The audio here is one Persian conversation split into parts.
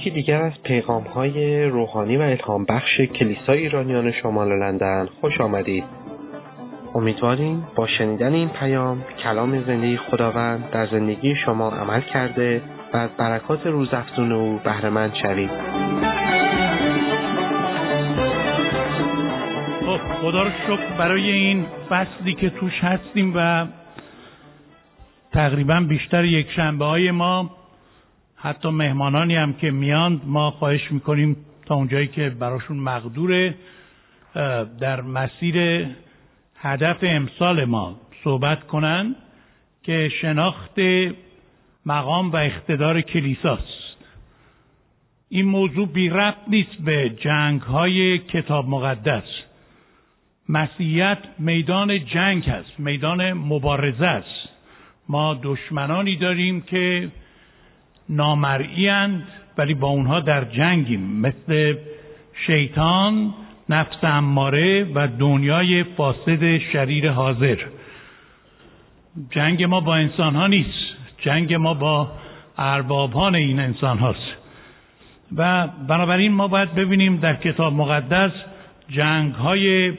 یکی دیگر از پیغام‌های روحانی و الهام بخش کلیسای ایرانیان شمال لندن خوش آمدید. امیدواریم با شنیدن این پیام کلام زنده خداوند در زندگی شما عمل کرده و از برکات روزافزون او بهره‌مند شوید. خب خدا رو شکر برای این فصلی که توش هستیم و تقریبا بیشتر یک شنبه‌های ما حتی مهمانانی هم که میاند ما خواهش میکنیم تا اونجایی که براشون مقدوره در مسیر هدف امسال ما صحبت کنن که شناخت مقام و اقتدار کلیساست. این موضوع بی ربط نیست به جنگ‌های کتاب مقدس. مسیحیت میدان جنگ است، میدان مبارزه است. ما دشمنانی داریم که نامرئی اند ولی با اونها در جنگیم، مثل شیطان، نفس اماره و دنیای فاسد شریر حاضر. جنگ ما با انسان ها نیست، جنگ ما با اربابان این انسان هاست و بنابراین ما باید ببینیم در کتاب مقدس جنگ های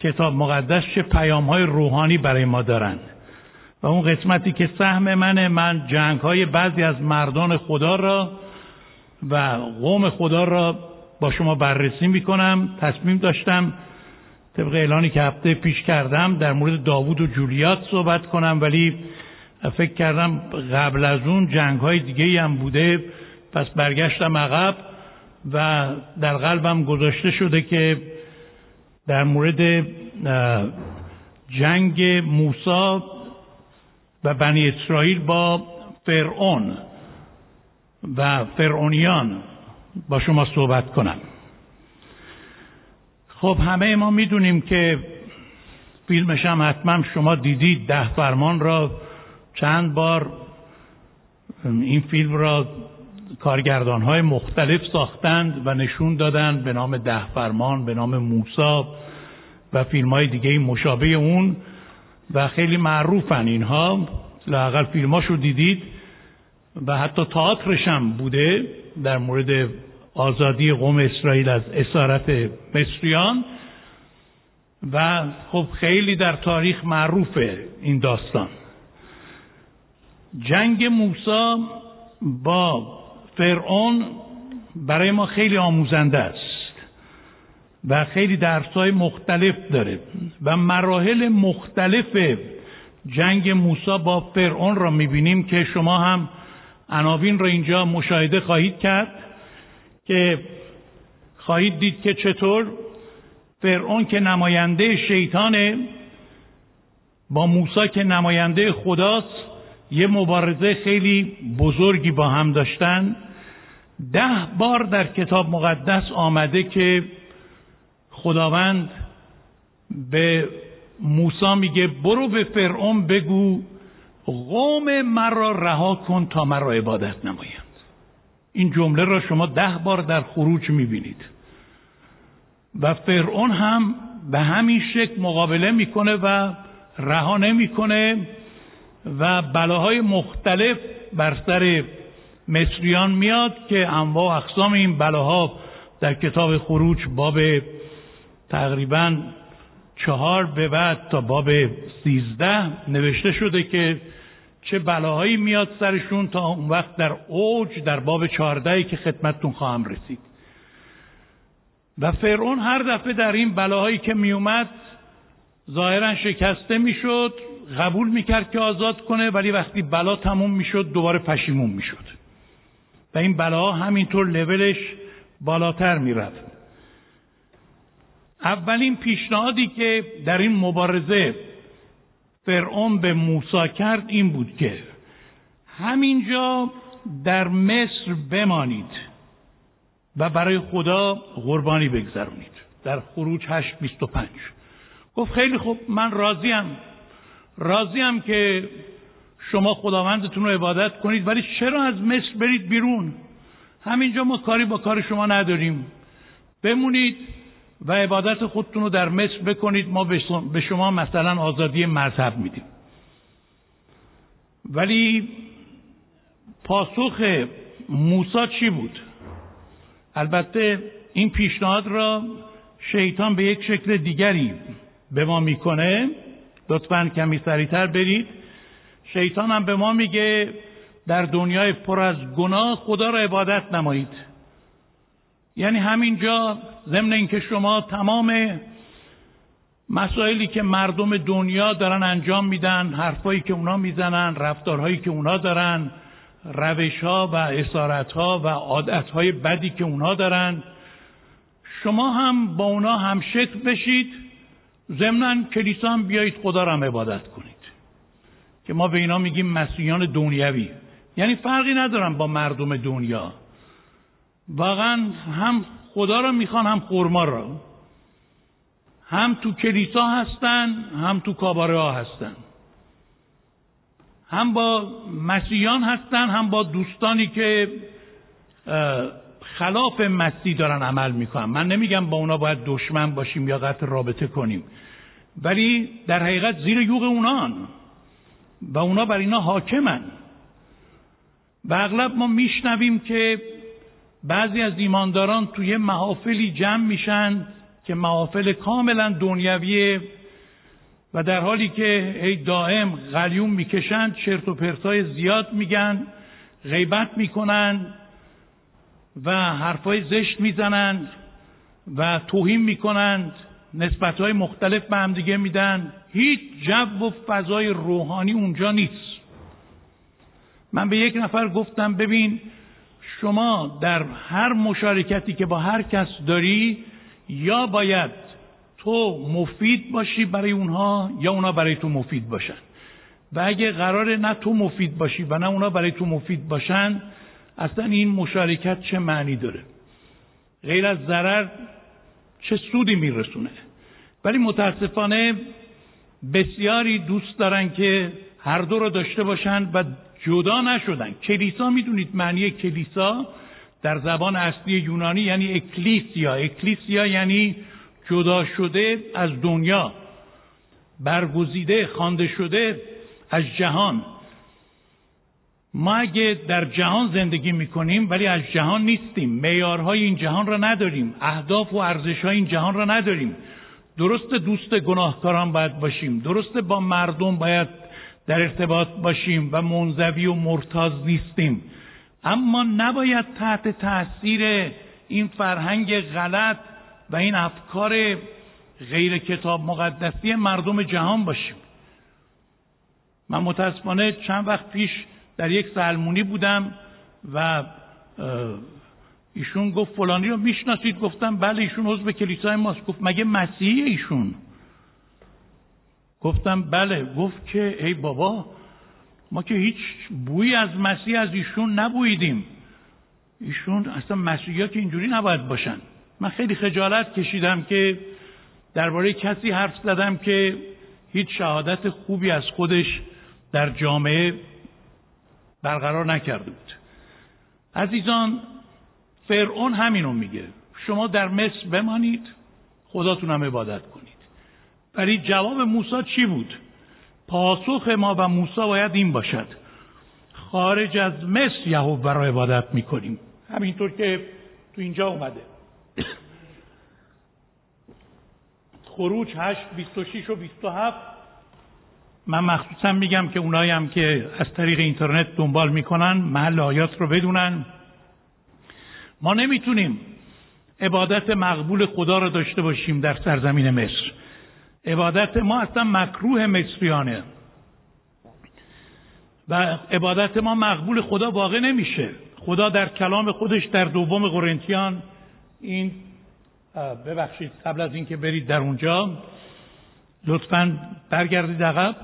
کتاب مقدس چه پیام های روحانی برای ما دارند. و اون قسمتی که سهم منه، من جنگ های بعضی از مردان خدا را و قوم خدا را با شما بررسی میکنم. تصمیم داشتم طبق اعلانی که هفته پیش کردم در مورد داوود و جولیات صحبت کنم، ولی فکر کردم قبل از اون جنگ های دیگه هم بوده، پس برگشتم عقب و در قلبم گذاشته شده که در مورد جنگ موسی و بنی اسرائیل با فرعون و فرعونیان با شما صحبت کنم. خب همه ما میدونیم که فیلمش هم حتما شما دیدید، 10 فرمان را چند بار این فیلم را کارگردان‌های مختلف ساختند و نشون دادند به نام 10 فرمان، به نام موسی و فیلم‌های دیگه مشابه اون و خیلی معروفن اینها، لااقل فیلماشو دیدید و حتی تئاترش هم بوده در مورد آزادی قوم اسرائیل از اسارت مصریان و خب خیلی در تاریخ معروفه این داستان. جنگ موسی با فرعون برای ما خیلی آموزنده است و خیلی درس‌های مختلف داره و مراحل مختلف جنگ موسی با فرعون را می‌بینیم که شما هم عناوین را اینجا مشاهده خواهید کرد که خواهید دید که چطور فرعون که نماینده شیطانه با موسی که نماینده خداست یه مبارزه خیلی بزرگی با هم داشتن. 10 بار در کتاب مقدس آمده که خداوند به موسی میگه برو به فرعون بگو قوم مرا رها کن تا مرا عبادت نمایند. این جمله را شما 10 بار در خروج میبینید و فرعون هم به همین شکل مقابله میکنه و رها نمیکنه و بلاهای مختلف بر سر مصریان میاد که انواع اقسام این بلاها در کتاب خروج باب تقریباً 4 به بعد تا باب 13 نوشته شده که چه بلاهایی میاد سرشون تا اون وقت در اوج در باب 14 که خدمتتون خواهم رسید. و فرعون هر دفعه در این بلاهایی که میومد ظاهراً شکسته میشد، قبول میکرد که آزاد کنه، ولی وقتی بلا تموم میشد دوباره پشیمون میشد و این بلاها همینطور لولش بالاتر میرفت. اولین پیشنهادی که در این مبارزه فرعون به موسی کرد این بود که همینجا در مصر بمانید و برای خدا قربانی بگذرونید. در خروج 8:25 گفت خیلی خوب، من راضیم که شما خداوندتون رو عبادت کنید، ولی چرا از مصر برید بیرون؟ همینجا ما کاری با کار شما نداریم، بمونید و عبادت خودتون رو در مصر بکنید، ما به شما مثلا آزادی مذهب میدیم. ولی پاسخ موسی چی بود؟ البته این پیشنهاد را شیطان به یک شکل دیگری به ما میکنه، لطفاً کمی سریعتر برید. شیطان هم به ما میگه در دنیای پر از گناه خدا را عبادت نمایید. یعنی همینجا ضمن اینکه شما تمام مسائلی که مردم دنیا دارن انجام میدن، حرفایی که اونا میزنن، رفتارهایی که اونا دارن، روشها و اسارتها و عادتهای بدی که اونا دارن، شما هم با اونا همشکل بشید، ضمن کلیسا هم بیایید خدا را هم عبادت کنید، که ما به اینا میگیم مسیحیان دنیوی. یعنی فرقی ندارن با مردم دنیا، واقعا هم خدا را میخوان هم خرما را، هم تو کلیسا هستن هم تو کاباره ها هستن، هم با مسیحیان هستن هم با دوستانی که خلاف مسیح دارن عمل میکنن. من نمیگم با اونا باید دشمن باشیم یا قطع رابطه کنیم، ولی در حقیقت زیر یوغ اونان و اونا بر اینا حاکمن. و اغلب ما میشنویم که بعضی از ایمانداران توی محافلی جمع میشن که محافل کاملا دنیویه، و در حالی که ای دائم قلیون میکشن، چرت و پرتای زیاد میگن، غیبت میکنن و حرفای زشت میزنن و توهین میکنن، نسبتهای مختلف به هم دیگه میدن، هیچ جو و فضای روحانی اونجا نیست. من به یک نفر گفتم ببین شما در هر مشارکتی که با هر کس داری، یا باید تو مفید باشی برای اونها یا اونا برای تو مفید باشن، و اگه قراره نه تو مفید باشی و نه اونا برای تو مفید باشن، اصلا این مشارکت چه معنی داره؟ غیر از ضرر چه سودی میرسونه؟ ولی متاسفانه بسیاری دوست دارن که هر دو رو داشته باشن و جدا نشدن. کلیسا میدونید معنی کلیسا در زبان اصلی یونانی یعنی اکلیسیا. اکلیسیا یعنی جدا شده از دنیا، برگزیده، خوانده شده از جهان. ما اگه در جهان زندگی میکنیم ولی از جهان نیستیم، معیارهای این جهان را نداریم، اهداف و ارزشهای این جهان را نداریم. درست دوست گناهکاران باید باشیم، درست با مردم باید در ارتباط باشیم و منزوی و مرتاض نیستیم، اما نباید تحت تاثیر این فرهنگ غلط و این افکار غیر کتاب مقدسی مردم جهان باشیم. من متاسفانه چند وقت پیش در یک سلمونی بودم و ایشون گفت فلانی رو میشناسید؟ گفتم بله ایشون عضو کلیسای ماست. گفت مگه مسیحیه ایشون؟ گفتم بله. گفت که ای بابا ما که هیچ بویی از مسیح از ایشون نبویدیم، ایشون اصلا مسیحی ها که اینجوری نباید باشن. من خیلی خجالت کشیدم که درباره کسی حرف زدم که هیچ شهادت خوبی از خودش در جامعه برقرار نکرده بود. عزیزان فرعون همینو میگه، شما در مصر بمانید خداتون هم عبادت کنید. ولی جواب موسی چی بود؟ پاسخ ما و موسی باید این باشد: خارج از مصر یهوه را عبادت میکنیم، همینطور که تو اینجا اومده. خروج 8:26-27. من مخصوصا میگم که اونایی هم که از طریق اینترنت دنبال میکنن محل آیات رو بدونن. ما نمیتونیم عبادت مقبول خدا را داشته باشیم در سرزمین مصر. عبادت ما اصلا مکروه مصریانه و عبادت ما مقبول خدا واقع نمیشه. خدا در کلام خودش در 2 قرنتیان این ببخشید قبل از اینکه برید در اونجا لطفاً برگردید عقب،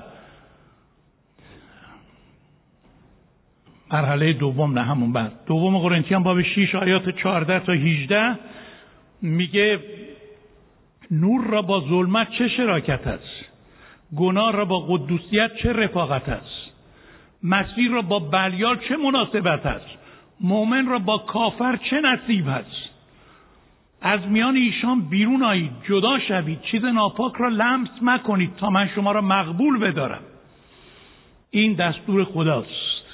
مرحله دوم، نه همون بعد، 2 قرنتیان باب 6 آیات 14 تا 18 میگه نور را با ظلمت چه شراکت است؟ گناه را با قدوسیت چه رفاقت است؟ مسیح را با بلیال چه مناسبت است؟ مؤمن را با کافر چه نصیب است؟ از میان ایشان بیرون آیید، جدا شوید، چیز ناپاک را لمس مکنید تا من شما را مقبول بدارم. این دستور خداست.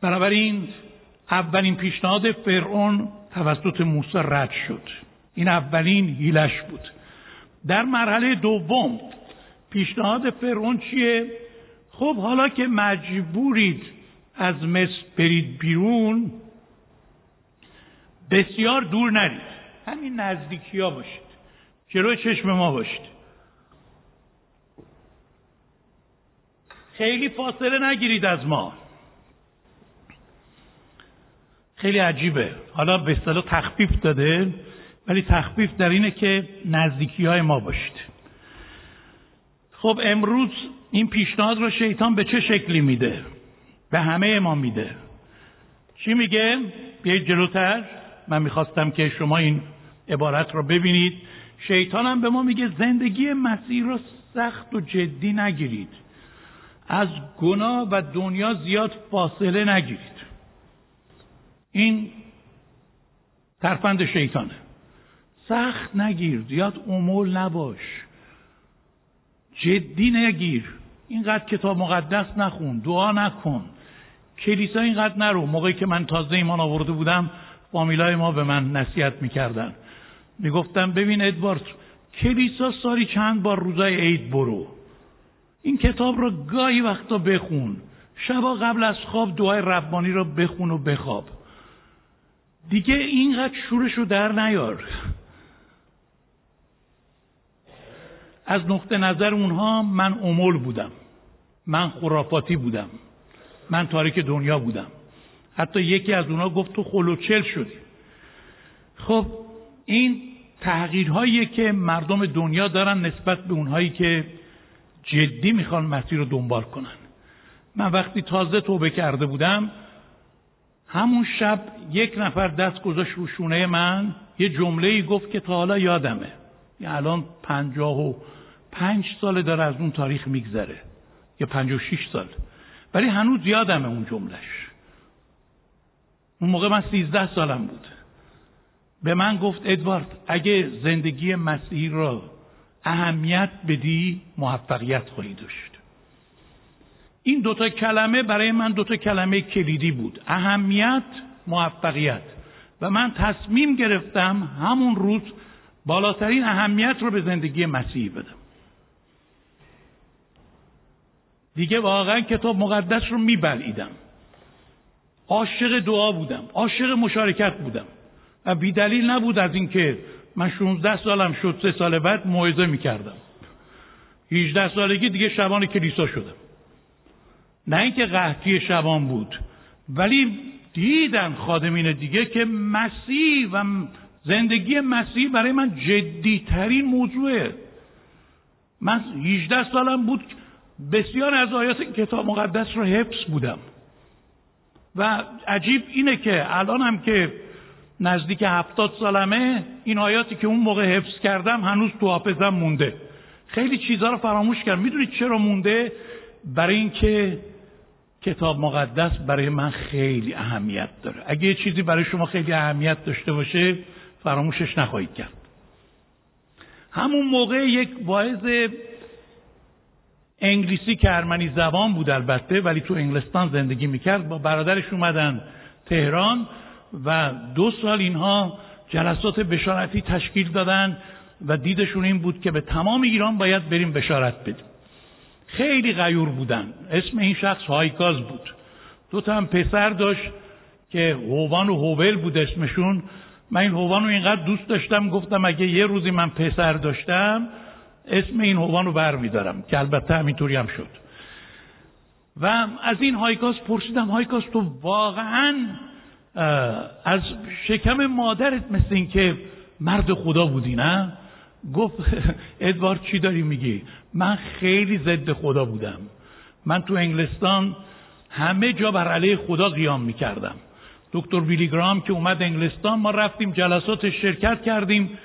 بنابراین اولین پیشنهاد فرعون توسط موسی رد شد. این اولین هیلش بود. در مرحله دوم پیشنهاد فرعون چیه؟ خب حالا که مجبورید از مصر برید بیرون، بسیار دور نرید، همین نزدیکی ها باشید، جلوی چشم ما باشید، خیلی فاصله نگیرید از ما. خیلی عجیبه، حالا به اصطلاح تخفیف داده، ولی تخفیف در اینه که نزدیکی های ما باشید. خب امروز این پیشنهاد رو شیطان به چه شکلی میده؟ به همه ما میده. چی میگه؟ بیایید جلوتر. من میخواستم که شما این عبارت رو ببینید. شیطان هم به ما میگه زندگی مسیح رو سخت و جدی نگیرید، از گناه و دنیا زیاد فاصله نگیرید. این ترفند شیطانه. سخت نگیر، زیاد امول نباش، جدی نگیر، اینقدر کتاب مقدس نخون، دعا نکن، کلیسا اینقدر نرو. موقعی که من تازه ایمان آورده بودم فامیلای ما به من نصیحت میکردن، میگفتن ببین ادوارد، کلیسا سالی چند بار روزای عید برو، این کتاب رو گاهی وقتا بخون، شبا قبل از خواب دعای ربانی رو بخون و بخواب، دیگه اینقدر شورش رو در نیار. از نقطه نظر اونها من امول بودم، من خرافاتی بودم، من تاریک دنیا بودم. حتی یکی از اونها گفت تو خلوچل شدی. خب این تغییرهایی که مردم دنیا دارن نسبت به اونهایی که جدی میخوان مسیح رو دنبال کنن. من وقتی تازه توبه کرده بودم، همون شب یک نفر دست گذاشت رو شونه من، یه جمله‌ای گفت که تا حالا یادمه. یعنی الان 55 سال داره از اون تاریخ میگذره، یا 56 سال، ولی هنوز یادمه اون جملهش. اون موقع من 13 سالم بود. به من گفت ادوارد اگه زندگی مسیحی را اهمیت بدی موفقیت خواهی داشت. این دوتا کلمه برای من دوتا کلمه کلیدی بود، اهمیت، موفقیت. و من تصمیم گرفتم همون روز بالاترین اهمیت رو به زندگی مسیحی بدم. دیگه واقعا کتاب مقدس رو میبلعیدم، عاشق دعا بودم، عاشق مشارکت بودم، و بی دلیل نبود از این که من 16 سالم شد 3 سال بعد موعظه میکردم، 18 سالگی دیگه شبان کلیسا شدم. نه اینکه قحطی شبان بود، ولی دیدن خادمین دیگه که مسیح و زندگی مسیح برای من جدی ترین موضوعه. من 18 سالم بود، بسیار از آیات کتاب مقدس رو حفظ بودم. و عجیب اینه که الان هم که نزدیک 70 سالمه، این آیاتی که اون موقع حفظ کردم هنوز تو حافظم مونده. خیلی چیزها رو فراموش کردم. میدونید چرا مونده؟ برای این که کتاب مقدس برای من خیلی اهمیت داره. اگه یه چیزی برای شما خیلی اهمیت داشته باشه فراموشش نخواهید کرد. همون موقع یک واعظ انگلیسی که ارمنی زبان بود البته، ولی تو انگلستان زندگی میکرد، با برادرش اومدن تهران و 2 سال اینها جلسات بشارتی تشکیل دادن و دیدشون این بود که به تمام ایران باید بریم بشارت بدیم. خیلی غیور بودن. اسم این شخص هایکاز بود. 2 تا هم پسر داشت که هووان و هوول بود اسمشون. من این هووان رو اینقدر دوست داشتم، گفتم اگه یه روزی من پسر داشتم اسم این هووان رو برمیدارم، که البته همینطوری هم شد. و از این هایکاز پرسیدم هایکاز تو واقعاً از شکم مادرت مثل این که مرد خدا بودی نه؟ گفت ادوارد چی داری میگی؟ من خیلی ضد خدا بودم. من تو انگلستان همه جا بر علیه خدا قیام میکردم. دکتر ویلی گرام که اومد انگلستان، ما رفتیم جلسات شرکت کردیم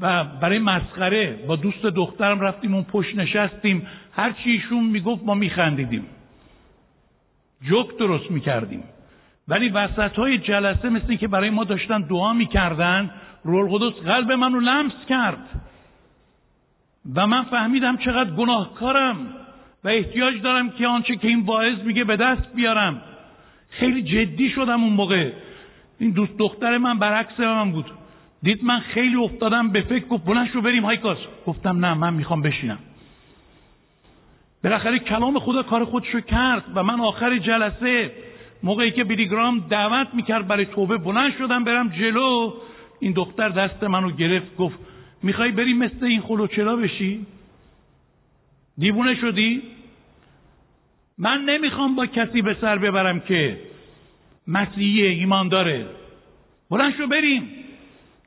و برای مسخره با دوست دخترم رفتیم اون پشت نشستیم، هر چی ایشون میگفت ما میخندیدیم، جوک درست میکردیم. ولی وسط های جلسه مثل این که برای ما داشتن دعا میکردن، روح القدس قلب من رو لمس کرد و من فهمیدم چقدر گناهکارم و احتیاج دارم که آنچه که این واعظ میگه به دست بیارم. خیلی جدی شدم اون موقع این دوست دختر من برعکس من بود، دید من خیلی افتادم به فکر، گفت بلند شو بریم هایکاس. گفتم نه، من میخوام بشینم. بالاخره کلام خدا کار خودش رو کرد و من آخر جلسه موقعی که بیلی گرام دعوت میکرد برای توبه بلند شدم برم جلو، این دختر دست منو گرفت گفت میخوای بری مثل این خلوچلا بشی؟ دیوونه شدی؟ من نمیخوام با کسی به سر ببرم که مسیحیه، ایمان داره. بلند شو بریم،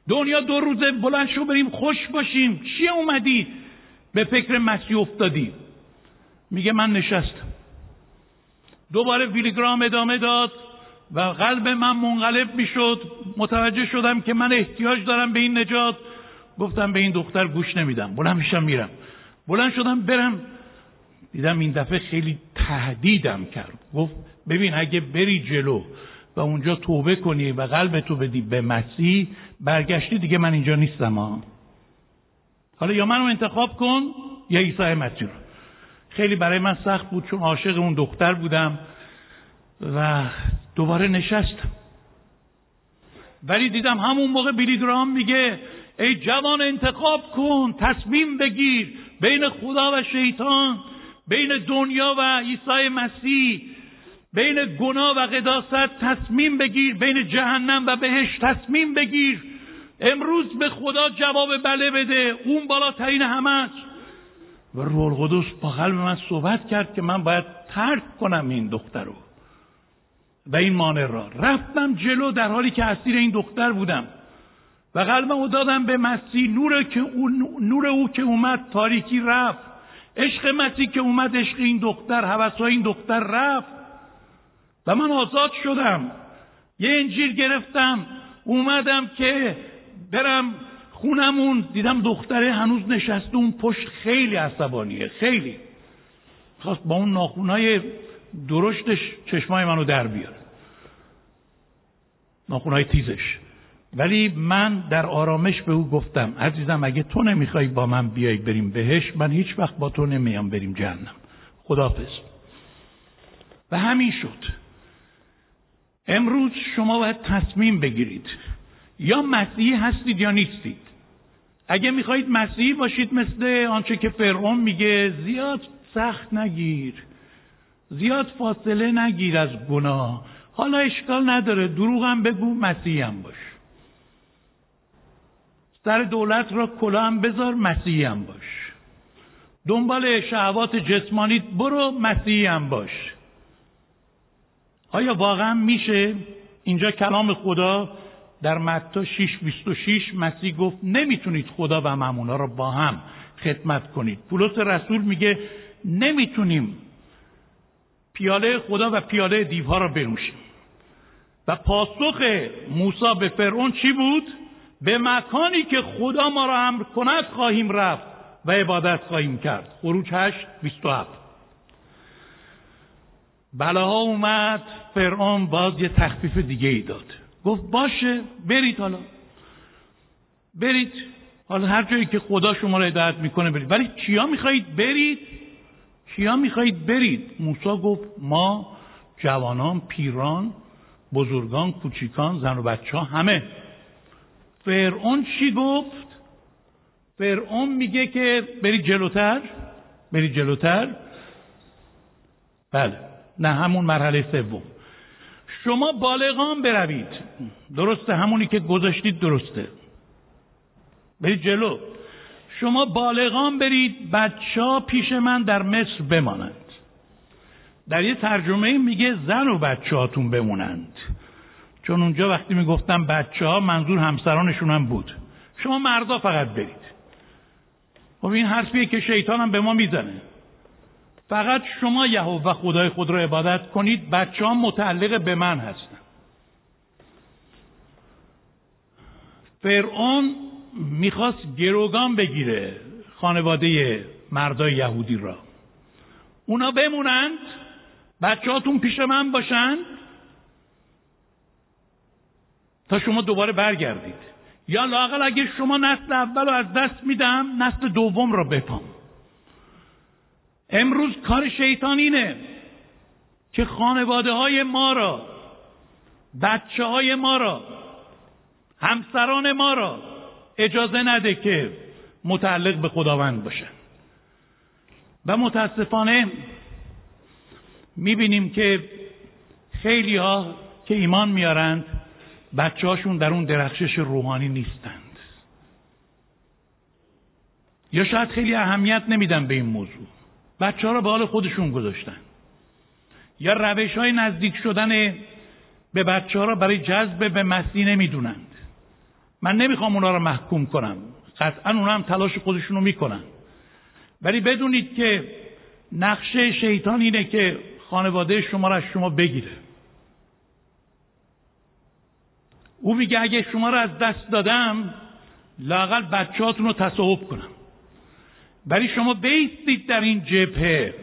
دنیا دو روزه، بلند شو بریم خوش باشیم. چی اومدی به فکر مسیح افتادی؟ میگه من نشستم. دوباره ویلیگرام ادامه داد و قلب من منقلب میشد. متوجه شدم که من احتیاج دارم به این نجات. گفتم به این دختر گوش نمیدم، بلند میشم میرم. بلند شدم برم، دیدم این دفعه خیلی تهدیدم کرد. گفت ببین اگه بری جلو و اونجا توبه کنی و قلبتو بدی به مسیح، برگشتی دیگه من اینجا نیستم ها. حالا یا منو انتخاب کن یا عیسی مسیح. خیلی برای من سخت بود چون عاشق اون دختر بودم و دوباره نشستم. ولی دیدم همون موقع بیلی گرام میگه ای جوان انتخاب کن، تصمیم بگیر بین خدا و شیطان، بین دنیا و عیسی مسیح، بین گناه و قداست تصمیم بگیر، بین جهنم و بهشت تصمیم بگیر. امروز به خدا جواب بله بده، اون بالا تعیین همه است. و روح القدس با قلب من صحبت کرد که من باید ترک کنم این دختر رو و این مانع را. رفتم جلو در حالی که اسیر این دختر بودم و قلبم رو دادم به مسیح. نور او که اومد تاریکی رفت، عشق مسیح که اومد عشق این دختر، هوس‌های این دختر رفت و من آزاد شدم. یه انجیل گرفتم اومدم که برم خونمون، دیدم دختره هنوز نشسته اون پشت، خیلی عصبانیه، خیلی خواست با اون ناخونای درشتش چشمای منو در بیاره، ناخونای تیزش. ولی من در آرامش به او گفتم عزیزم اگه تو نمیخوای با من بیای بریم بهش، من هیچ وقت با تو نمیام بریم جهنم، خداحافظ. و همین شد. امروز شما باید تصمیم بگیرید، یا مسیحی هستید یا نیستید. اگه میخواید مسیحی باشید مثل آنچه که فرعون میگه، زیاد سخت نگیر، زیاد فاصله نگیر از گناه. حالا اشکال نداره دروغم بگو، مسیحی هم باش. سر دولت را کلاه هم بذار، مسیحی هم باش. دنبال شهوات جسمانیت برو، مسیحی هم باش. آیا واقعا میشه؟ اینجا کلام خدا در متی 6:26 مسیح گفت نمیتونید خدا و ممونا را با هم خدمت کنید. پولس رسول میگه نمیتونیم پیاله خدا و پیاله دیوها را بنوشیم. و پاسخ موسی به فرعون چی بود؟ به مکانی که خدا ما را امر کند خواهیم رفت و عبادت خواهیم کرد. خروج 8:27. بلاها اومد، فرعون باز یه تخفیف دیگه ای داد. گفت باشه برید، حالا برید، حالا هر جایی که خدا شما را هدایت میکنه برید. ولی کیا میخواید برید؟ کیا میخواید برید؟ موسی گفت ما، جوانان، پیران، بزرگان، کوچیکان، زن و بچه ها، همه. فرعون چی گفت؟ فرعون میگه که برید جلوتر، برید جلوتر. بله، نه همون مرحله سوم. شما بالغان بروید، درسته، همونی که گذاشتید درسته، برید جلو. شما بالغان برید، بچه‌ها پیش من در مصر بمانند. در یه ترجمه میگه زن و بچه‌هاتون بمونند، چون اونجا وقتی میگفتم بچه‌ها منظور همسرانشون هم بود. شما مردا فقط برید. خب این حرفیه که شیطان هم به ما میزنه. فقط شما یهوه خدای خود را عبادت کنید، بچه ها متعلق به من هستن. فرعون میخواست گروگان بگیره خانواده مردای یهودی را، اونا بمونند، بچه هاتون پیش من باشند تا شما دوباره برگردید، یا لااقل اگه شما نسل اول رو از دست میدم نسل دوم را بپام. امروز کار شیطان اینه که خانواده های ما را بچه های ما را، همسران ما را اجازه نده که متعلق به خداوند باشن. و متاسفانه میبینیم که خیلی ها که ایمان میارند بچه هاشون در اون درخشش روحانی نیستند، یا شاید خیلی اهمیت نمیدن به این موضوع، بچه ها را به حال خودشون گذاشتن، یا روش های نزدیک شدن به بچه ها را برای جذب به مسیح نمیدونند. من نمیخوام اونا را محکوم کنم، قطعا اونا هم تلاش خودشون رو میکنن، ولی بدونید که نقشه شیطان اینه که خانواده شما را از شما بگیره. او میگه اگه شما را از دست دادم لااقل بچه‌هاتون رو تصاحب کنم، ولی شما بیستید در این جبهه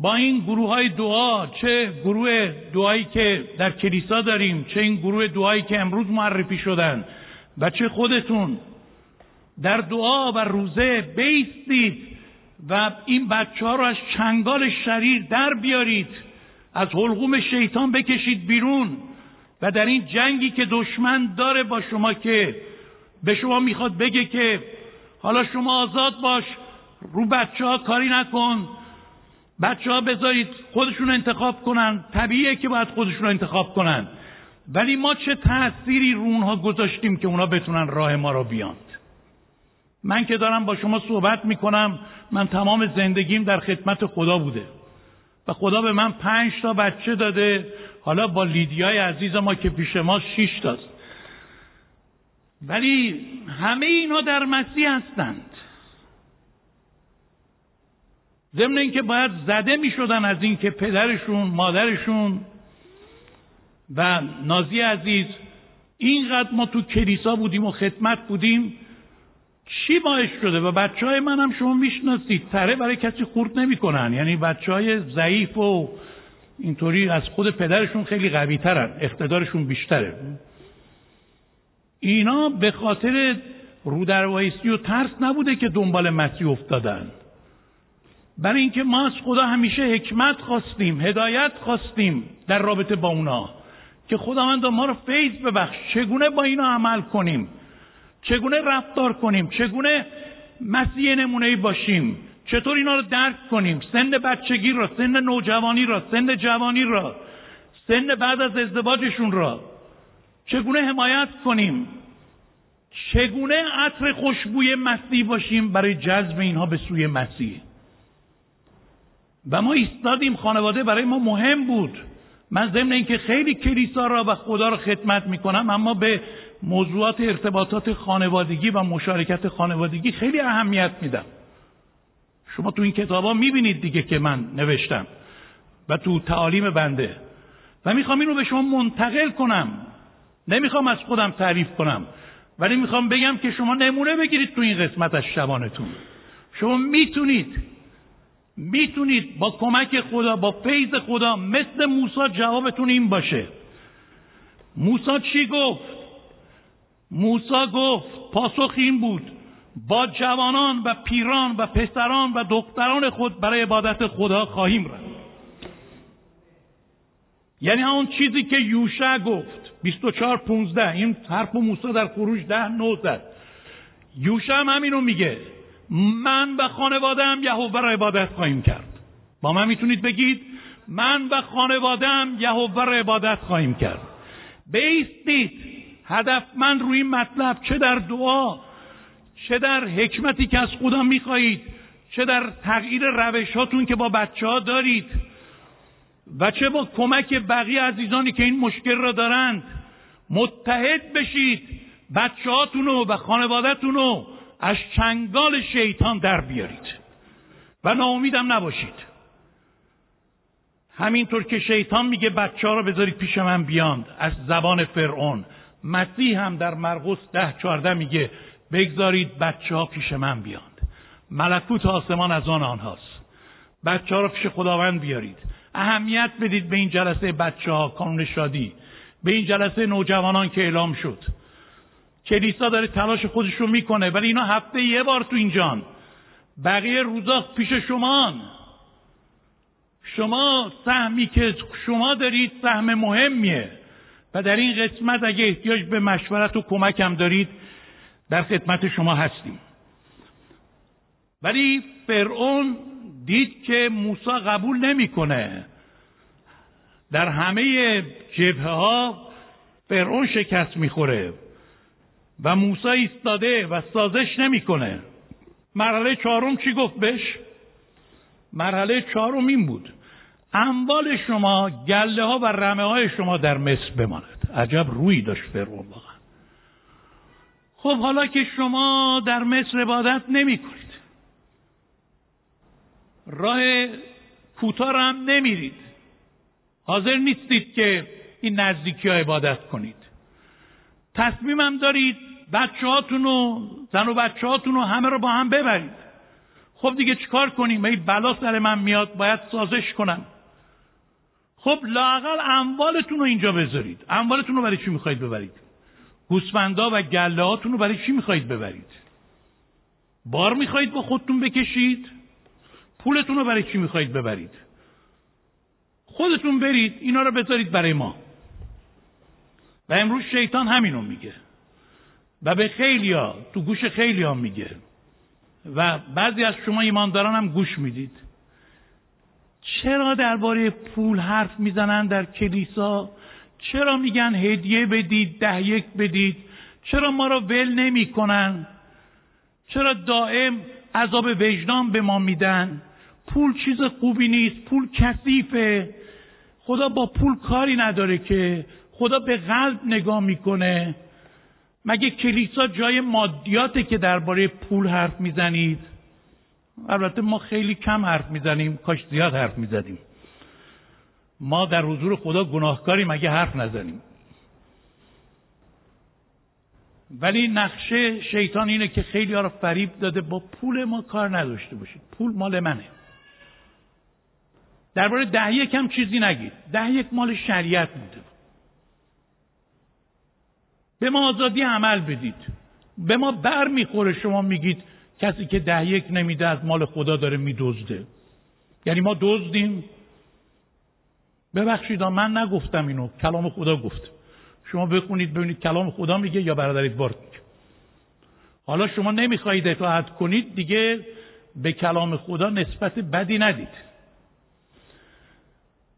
با این گروه های دعا، چه گروه دعایی که در کلیسا داریم، چه این گروه دعایی که امروز معرفی شدن و چه خودتون در دعا و روزه بیستید و این بچه ها رو از چنگال شریر در بیارید، از حلقوم شیطان بکشید بیرون و در این جنگی که دشمن داره با شما که به شما میخواد بگه که حالا شما آزاد باش، رو بچه ها کاری نکن، بچه ها بذارید خودشون انتخاب کنن. طبیعیه که باید خودشون انتخاب کنن، ولی ما چه تأثیری رو اونها گذاشتیم که اونا بتونن راه ما رو بیان. من که دارم با شما صحبت میکنم، من تمام زندگیم در خدمت خدا بوده و خدا به من 5 تا بچه داده، حالا با لیدیای عزیز ما که پیش ما 6 تاست، ولی همه اینا در مسیح هستند. ضمن اینکه باید زده میشدن از اینکه پدرشون، مادرشون و نازی عزیز اینقدر ما تو کلیسا بودیم و خدمت بودیم، چی باعث شده؟ و بچه های من هم شما میشناسید، تره برای کسی خورد نمی کنن، یعنی بچه های ضعیف و اینطوری از خود پدرشون خیلی قوی ترن، اقتدارشون بیشتره. اینا به خاطر رودروایسی و ترس نبوده که دنبال مسیح افتادن، برای اینکه ما از خدا همیشه حکمت خواستیم، هدایت خواستیم در رابطه با اونا، که خداوند ما رو فیض ببخش، چگونه با اینا عمل کنیم، چگونه رفتار کنیم، چگونه مسیح نمونه‌ای باشیم، چطور اینا رو درک کنیم، سن بچگی را، سن نوجوانی را، سن جوانی را، سن بعد از ازدواجشون را چگونه حمایت کنیم، چگونه عطر خوشبوی مسیح باشیم برای جذب اینها به سوی مسیح. و ما ایستادیم، خانواده برای ما مهم بود. من ضمن اینکه خیلی کلیسا را و خدا را خدمت میکنم، اما به موضوعات ارتباطات خانوادگی و مشارکت خانوادگی خیلی اهمیت میدم. شما تو این کتابا میبینید دیگه که من نوشتم و تو تعالیم بنده، و میخوام این رو به شما منتقل کنم. نمیخوام از خودم تعریف کنم، ولی میخوام بگم که شما نمونه بگیرید تو این قسمت از شبانتون. شما میتونید با کمک خدا، با فیض خدا، مثل موسی جوابتون این باشه. موسی چی گفت؟ موسی گفت، پاسخ این بود: با جوانان و پیران و پسران و دختران خود برای عبادت خدا خواهیم رفت. یعنی همون چیزی که یوشع گفت 24:15، این حرف موسی در خروج 10:9. یوشع هم همینو میگه: من و خانواده‌ام یهوه را عبادت خواهیم کرد. با من میتونید بگید: من و خانواده‌ام یهوه را عبادت خواهیم کرد. بیستید هدفمند روی این مطلب، چه در دعا، چه در حکمتی که از خدا میخواهید، چه در تغییر روش هاتون که با بچه ها دارید و چه با کمک بقیه عزیزانی که این مشکل را دارند. متحد بشید، بچه هاتونو و خانوادتونو از چنگال شیطان در بیارید و ناامیدم نباشید. همینطور که شیطان میگه بچه ها را بذارید پیش من بیاند از زبان فرعون، مسیح هم در مرقس 10:14 میگه بگذارید بچه ها پیش من بیاند، ملکوت آسمان از آن آنهاست. بچه ها رو پیش خداوند بیارید. اهمیت بدید به این جلسه بچه ها، کانون شادی، به این جلسه نوجوانان که اعلام شد. کلیسا داره تلاش خودش رو میکنه، ولی اینا هفته یه بار تو اینجان، بقیه روزا پیش شما. شما سهمی که شما دارید سهم مهمیه و در این قسمت اگه احتیاج به مشورت و کمک هم دارید در خدمت شما هستیم. ولی فرعون دید که موسی قبول نمیکنه. در همه جبهه ها فرعون شکست میخوره و موسی ایستاده و سازش نمیکنه. مرحله چهارم چی گفت بهش؟ مرحله چهارم این بود: اموال شما، گله ها و رمه های شما در مصر بماند. عجب روی داشت فرعون واقعا. خب حالا که شما در مصر عبادت نمی کنید، راه کوتاه هم نمیرید، حاضر نیستید که این نزدیکی ها عبادت کنید، تصمیمم دارید بچه هاتون و زن و بچه هاتون و همه رو با هم ببرید. خب دیگه چیکار کنیم؟ این بلا سر من میاد، باید سازش کنم. خب لااقل اموالتون رو اینجا بذارید. اموالتون رو برای چی میخواید ببرید؟ گوسفندا و گله هاتون رو برای چی میخواید ببرید؟ بار میخواید با خودتون بکشید؟ پولتون رو برای چی میخواید ببرید؟ خودتون برید اینا رو بذارید برای ما. و امروز شیطان همینو میگه و به خیلیا، تو گوش خیلیا میگه و بعضی از شما ایمانداران هم گوش میدید. چرا درباره پول حرف میزنن در کلیسا؟ چرا میگن هدیه بدید، 10 بدید؟ چرا ما را ول نمیکنن؟ چرا دائم عذاب وجدان به ما میدن؟ پول چیز خوبی نیست، پول کثیفه، خدا با پول کاری نداره که، خدا به قلب نگاه میکنه. مگه کلیسا جای مادیاته که درباره پول حرف میزنید؟ البته ما خیلی کم حرف میزنیم، کاش زیاد حرف میزدیم. ما در حضور خدا گناهکاریم اگه حرف نزنیم. ولی نقشه شیطان اینه که خیلی ها رو فریب داده با پول ما کار نداشته باشید، پول مال منه. درباره 10 هم چیزی نگید، 10 مال شریعت بوده. به ما آزادی عمل بدید. به ما بر میخوره. شما میگید کسی که 10 نمیده از مال خدا داره میدزده. یعنی ما دزدیم؟ ببخشید من نگفتم اینو، کلام خدا گفت. شما بخونید ببینید کلام خدا میگه یا برادر بارت میگه. حالا شما نمیخواید اطاعت کنید، دیگه به کلام خدا نسبت بدی ندید.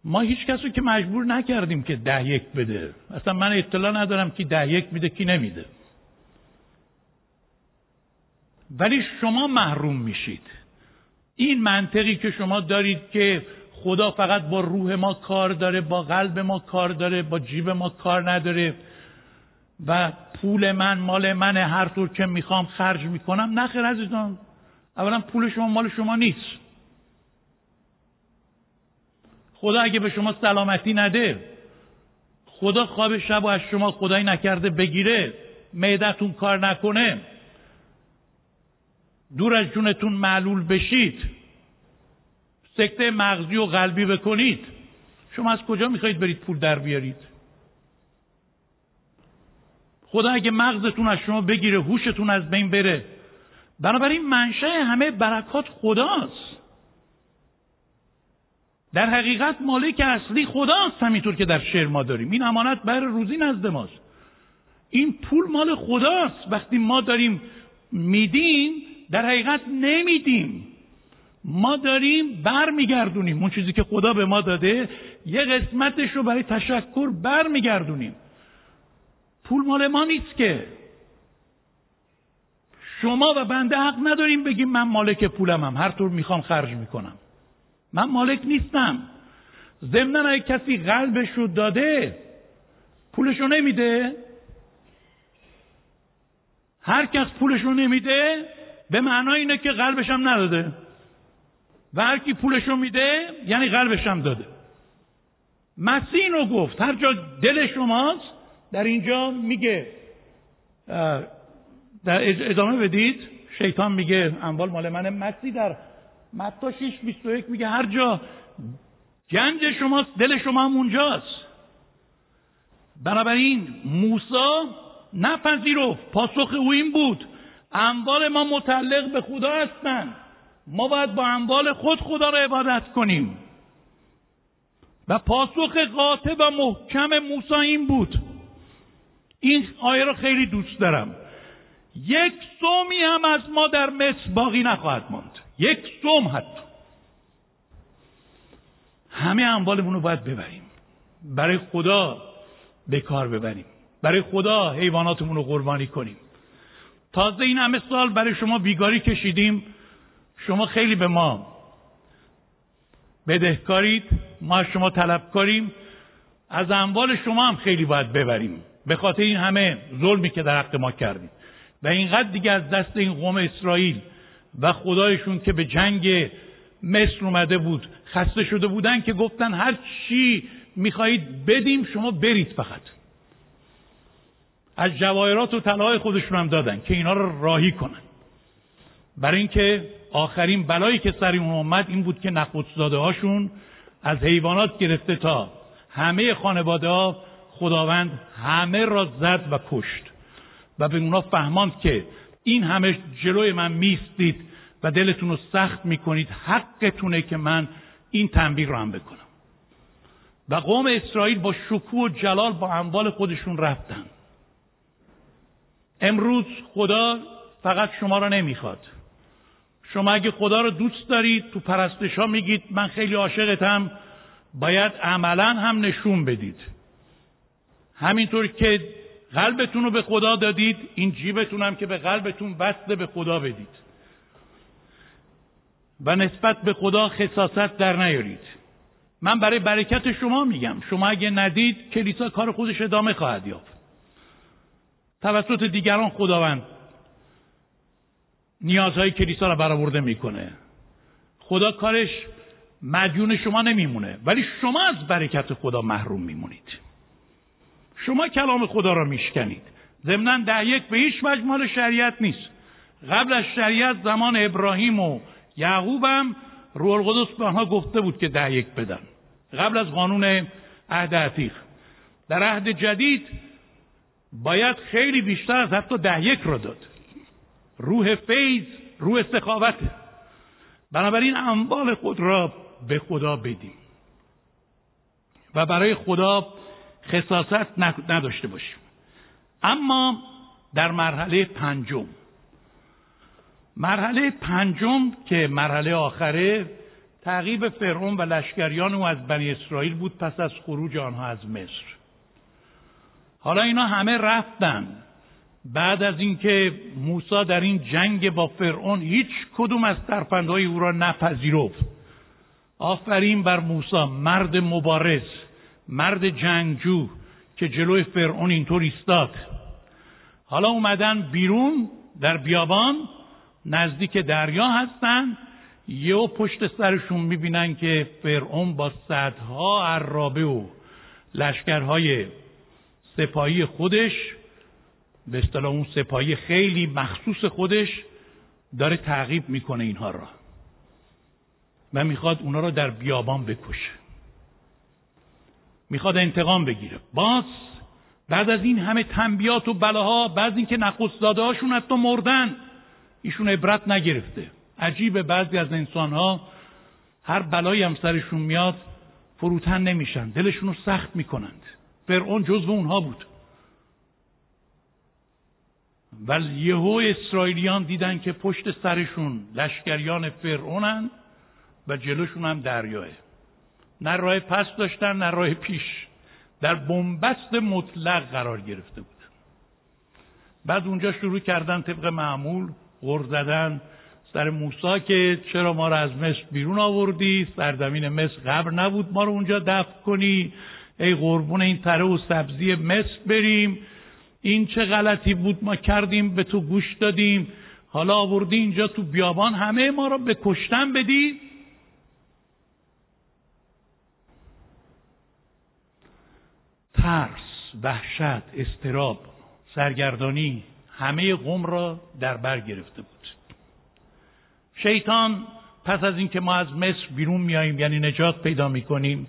ما هیچ کس رو که مجبور نکردیم که 10 بده. اصلا من اطلاع ندارم کی 10 میده کی نمیده. ولی شما محروم میشید. این منطقی که شما دارید که خدا فقط با روح ما کار داره، با قلب ما کار داره، با جیب ما کار نداره و پول من مال منه، هر طور که میخوام خرج میکنم. نخیر عزیزان، اولا پول شما مال شما نیست. خدا اگه به شما سلامتی نده، خدا خواب شب و از شما خدایی نکرده بگیره، معدتون کار نکنه، دور از جونتون معلول بشید، سکته مغزی و قلبی بکنید، شما از کجا میخواید برید پول در بیارید؟ خدا اگه مغزتون از شما بگیره، هوشتون از بین بره. بنابراین منشأ همه برکات خداست. در حقیقت مالک اصلی خداست. همینطور که در شعر ما داریم این امانت بر روزی نزد ماست، این پول مال خداست. وقتی ما داریم میدیم، در حقیقت نمیدیم، ما داریم برمیگردونیم. اون چیزی که خدا به ما داده یه قسمتش رو برای تشکر برمیگردونیم. پول مال ما نیست که. شما و بنده حق نداریم بگیم من مالک پولمم، هر طور میخوام خرج میکنم، من مالک نیستم. ضمناً اگه کسی قلبش رو داده، پولش رو نمیده. هر کس پولش رو نمیده به معنای اینه که قلبش هم نداده، و هر کی پولش رو میده یعنی قلبش هم داده. مسیح اینو گفت هر جا دل شماست. در اینجا میگه، در ادامه بدید، شیطان میگه اموال مال منه. مسیح در متی 6:21 میگه هر جا گنج شماست دل شما هم اونجاست. بنابراین موسی نپذیرفت. پاسخ او این بود: اموال ما متعلق به خدا هستند، ما باید با اموال خدا را عبادت کنیم. و پاسخ قاطع و محکم موسی این بود. این آیه رو خیلی دوست دارم. یک سومی هم از ما در مصر باقی نخواهد ماند، یک سوم حتی. همه اموالمون رو باید ببریم، برای خدا به کار ببریم، برای خدا حیواناتمون رو قربانی کنیم. تازه این همه سال برای شما بیگاری کشیدیم، شما خیلی به ما بدهکارید، ما از شما طلبکاریم، از اموال شما هم خیلی باید ببریم به خاطر این همه ظلمی که در حق ما کردید. و اینقدر دیگه از دست این قوم اسرائیل و خدایشون که به جنگ مصر اومده بود خسته شده بودن که گفتن هر چی میخواهید بدیم شما برید، فقط از جواهرات و طلای خودشون هم دادن که اینا رو راهی کنن، برای اینکه آخرین بلایی که سر اون اومد این بود که نخودزاده هاشون از حیوانات گرفته تا همه خانواده ها خداوند همه را زد و کشت و به اونا فهماند که این همه جلوی من میستید و دلتون رو سخت میکنید، حقتونه که من این تنبیه رو هم بکنم. و قوم اسرائیل با شکوه و جلال با اموال خودشون رفتن. امروز خدا فقط شما رو نمیخواد. شما اگه خدا رو دوست دارید تو پرستش ها میگید من خیلی عاشقتم، باید عملا هم نشون بدید. همینطور که قلبتون رو به خدا دادید، این جیبتون هم که به قلبتون وصله به خدا بدید و نسبت به خدا خساست در نیارید. من برای برکت شما میگم، شما اگه ندید کلیسا کار خودش ادامه خواهد یافت. توسط دیگران خداوند نیازهای کلیسا را برآورده میکنه. خدا کارش مدیون شما نمیمونه، ولی شما از برکت خدا محروم میمونید. شما کلام خدا را میشکنید. ضمناً ده یک به هیچ وجه مال شریعت نیست. قبل از شریعت زمان ابراهیم و یعقوب هم روح القدس به آنها گفته بود که ده یک بدن، قبل از قانون عهد عتیق. در عهد جدید باید خیلی بیشتر از حتی ده یک را داد. روح فیض، روح سخاوت. بنابراین اموال خود را به خدا بدیم و برای خدا خساست نداشته باشیم. اما در مرحله پنجم که مرحله آخره، تعقیب فرعون و لشکریان او از بنی اسرائیل بود پس از خروج آنها از مصر. حالا اینا همه رفتن. بعد از اینکه موسی در این جنگ با فرعون هیچ کدوم از ترفندهای او را نپذیرفت، آفرین بر موسی، مرد مبارز، مرد جنگجو که جلوی فرعون اینطور ایستاد. حالا اومدن بیرون در بیابان نزدیک دریا هستن، یهو پشت سرشون میبینن که فرعون با صدها عرابه و لشکرهای سپاهی خودش، به اصطلاح اون سپاهی خیلی مخصوص خودش، داره تعقیب میکنه اینها را و میخواد اونا را در بیابان بکشه، میخواد انتقام بگیره. باز بعد از این همه تنبیات و بلاها، بعد اینکه نخست‌زاده هاشون حتی مردن، ایشون عبرت نگرفته. عجیبه بعضی از انسانها هر بلایی هم سرشون میاد فروتن نمیشن، دلشون رو سخت میکنند. فرعون جزو اونها بود. ولی یهو اسرائیلیان دیدن که پشت سرشون لشکریان فرعونن و جلوشون هم دریاه. نه راه پس داشتن نه راه پیش، در بنبست مطلق قرار گرفته بودن. بعد اونجا شروع کردن طبق معمول غر زدن سر موسی که چرا ما رو از مصر بیرون آوردی، سرزمین مصر قبر نبود ما رو اونجا دفن کنی، ای قربون این تره و سبزی مصر بریم، این چه غلطی بود ما کردیم، به تو گوش دادیم، حالا آوردی اینجا تو بیابان همه ما رو به کشتن بدی. ترس، وحشت، اضطراب، سرگردانی همه قوم را در بر گرفته بود. شیطان پس از اینکه ما از مصر بیرون میاییم، یعنی نجات پیدا میکنیم،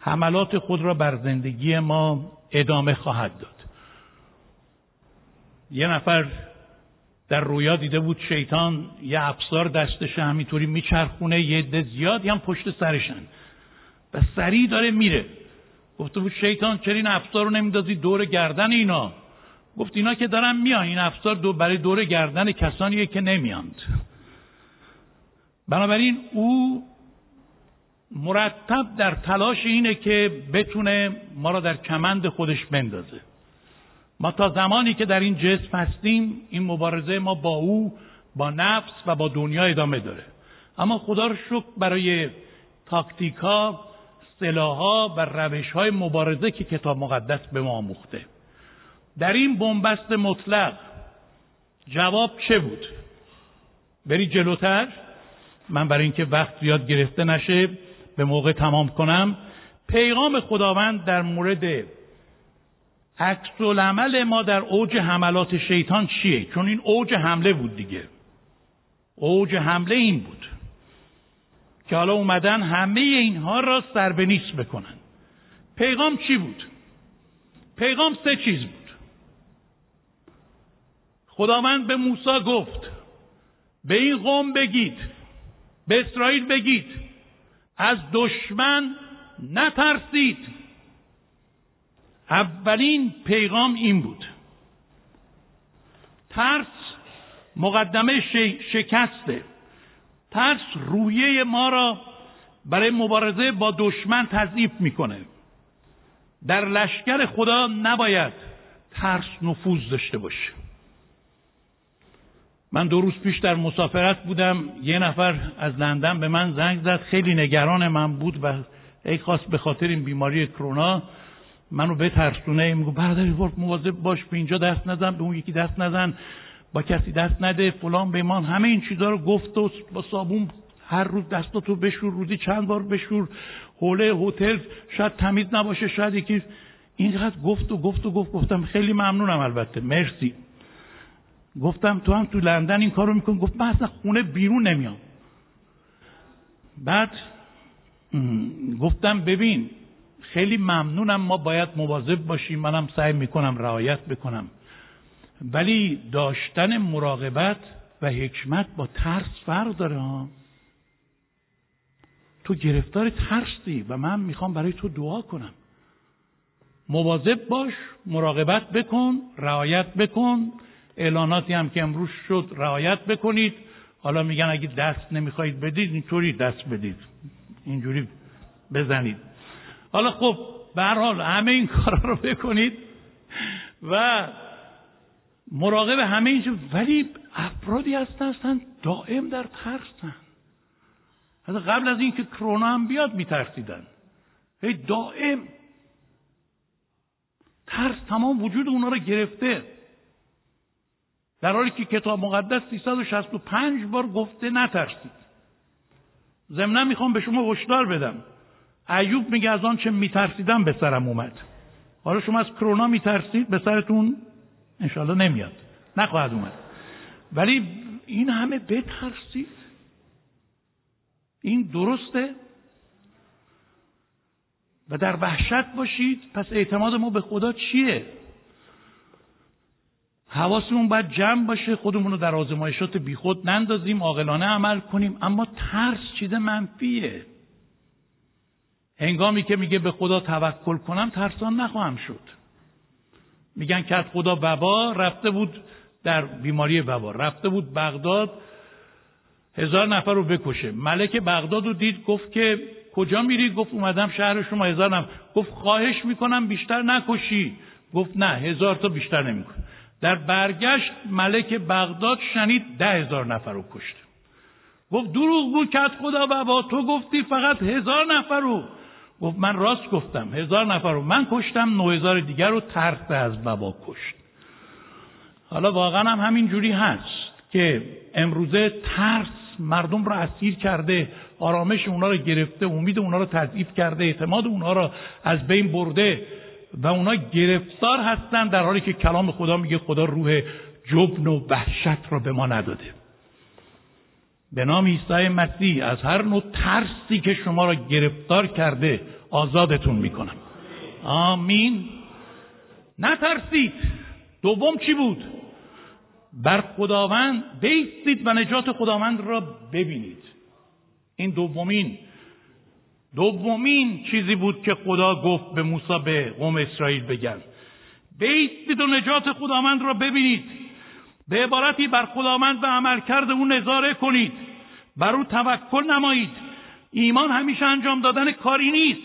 حملات خود را بر زندگی ما ادامه خواهد داد. یه نفر در رویا دیده بود شیطان یه افسار دستش همینطوری میچرخونه، یه عده زیادی هم پشت سرشن و سریع داره میره. گفته بود شیطان چرا این افسار رو نمیدازی دور گردن اینا؟ گفت اینا که دارن میان، این افسار برای دور گردن کسانیه که نمیاند. بنابراین او مرتب در تلاش اینه که بتونه ما را در کمند خودش بندازه. ما تا زمانی که در این جسم هستیم این مبارزه ما با او، با نفس و با دنیا ادامه داره. اما خدا رو شکر برای تاکتیکا، سلاح‌ها و روش‌های مبارزه که کتاب مقدس به ما آموخته. در این بنبست مطلق جواب چه بود؟ بری جلوتر، من برای اینکه وقت زیاد گرفته نشه به موقع تمام کنم، پیغام خداوند در مورد عکس العمل ما در اوج حملات شیطان چیه؟ چون این اوج حمله بود دیگه. اوج حمله این بود که حالا اومدن همه اینها را سر به نیست بکنن. پیغام چی بود؟ پیغام سه چیز بود. خداوند به موسی گفت به این قوم بگید، به اسرائیل بگید از دشمن نترسید. اولین پیغام این بود. ترس مقدمه شکسته. ترس رویه ما را برای مبارزه با دشمن تضعیف میکنه. در لشکر خدا نباید ترس نفوذ داشته باشه. من 2 روز پیش در مسافرت بودم، یه نفر از لندن به من زنگ زد، خیلی نگران من بود و ای خواست به خاطر این بیماری کرونا منو بترسونه. میگه برادر مواظب باش، به اینجا دست نزن، به اون یکی دست نزن، با کسی دست نده، فلان بیمان، همه این چیزا رو گفت و با صابون هر روز دستاتو بشور، روزی چند بار بشور، حوله هتل شاید تمیز نباشه، شاید یکی اینقدر گفت و گفت و گفت. گفتم خیلی ممنونم، البته مرسی. گفتم تو هم تو لندن این کارو میکنی؟ گفت من اصلا خونه بیرون نمیام. بعد گفتم ببین خیلی ممنونم، ما باید مواظب باشیم، منم سعی میکنم رعایت بکنم، ولی داشتن مراقبت و حکمت با ترس فرق داره ها. تو گرفتار ترسی و من میخوام برای تو دعا کنم. مواظب باش، مراقبت بکن، رعایت بکن، اعلاناتی هم که امروز شد رعایت بکنید. حالا میگن اگه دست نمیخواید بدید اینطوری دست بدید، اینجوری بزنید. حالا خب به هر حال همه این کارا رو بکنید و مراقب همه این چیز. ولی افرادی هستن دائم در ترسن. حتی قبل از اینکه کرونا هم بیاد میترسیدن. هی دائم ترس تمام وجود اونا رو گرفته. در حالی که کتاب مقدس 365 بار گفته نترسید. ضمناً میخوام به شما هشدار بدم. ایوب میگه از آن چه میترسیدم به سرم اومد. حالا شما از کرونا میترسید، به سرتون انشاءالله نمیاد، نخواهد اومد. ولی این همه بترسید این درسته؟ و در وحشت باشید. پس اعتماد ما به خدا چیه؟ حواسمون باید جمع باشه، خودمون رو در آزمایشات بیخود نندازیم، عاقلانه عمل کنیم. اما ترس چیز منفیه. هنگامی که میگه به خدا توکل کنم ترسان نخواهم شد. میگن که از خدا وبا رفته بود، در بیماری وبا رفته بود بغداد 1000 نفر رو بکشه. ملک بغداد رو دید، گفت که کجا میری؟ گفت اومدم شهر شما 1000 نفر. گفت خواهش میکنم بیشتر نکشی. گفت نه 1000 تا بیشتر نمیکنم. در برگشت ملک بغداد شنید 10,000 نفر رو کشته. گفت دروغ بود که از خدا وبا، تو گفتی فقط 1000 نفر رو. گفت من راست گفتم، 1000 نفر رو من کشتم، 9,000 دیگر رو ترس از وبا کشت. حالا واقعا هم همین جوری هست که امروزه ترس مردم رو اسیر کرده، آرامش اونا رو گرفته، امید اونا رو تضعیف کرده، اعتماد اونا رو از بین برده و اونا گرفتار هستن، در حالی که کلام خدا میگه خدا روح جبن و وحشت رو به ما نداده. به نام عیسی مسیح از هر نوع ترسی که شما را گرفتار کرده آزادتون میکنم. آمین. نترسید. دوم چی بود؟ بر خداوند بایستید و نجات خداوند را ببینید. این دومین دومین چیزی بود که خدا گفت به موسی به قوم اسرائیل بگن: بایستید و نجات خداوند را ببینید. به عبارتی بر خداوند و عملکرد او نظاره کنید، بر او توکل نمایید. ایمان همیشه انجام دادن کاری نیست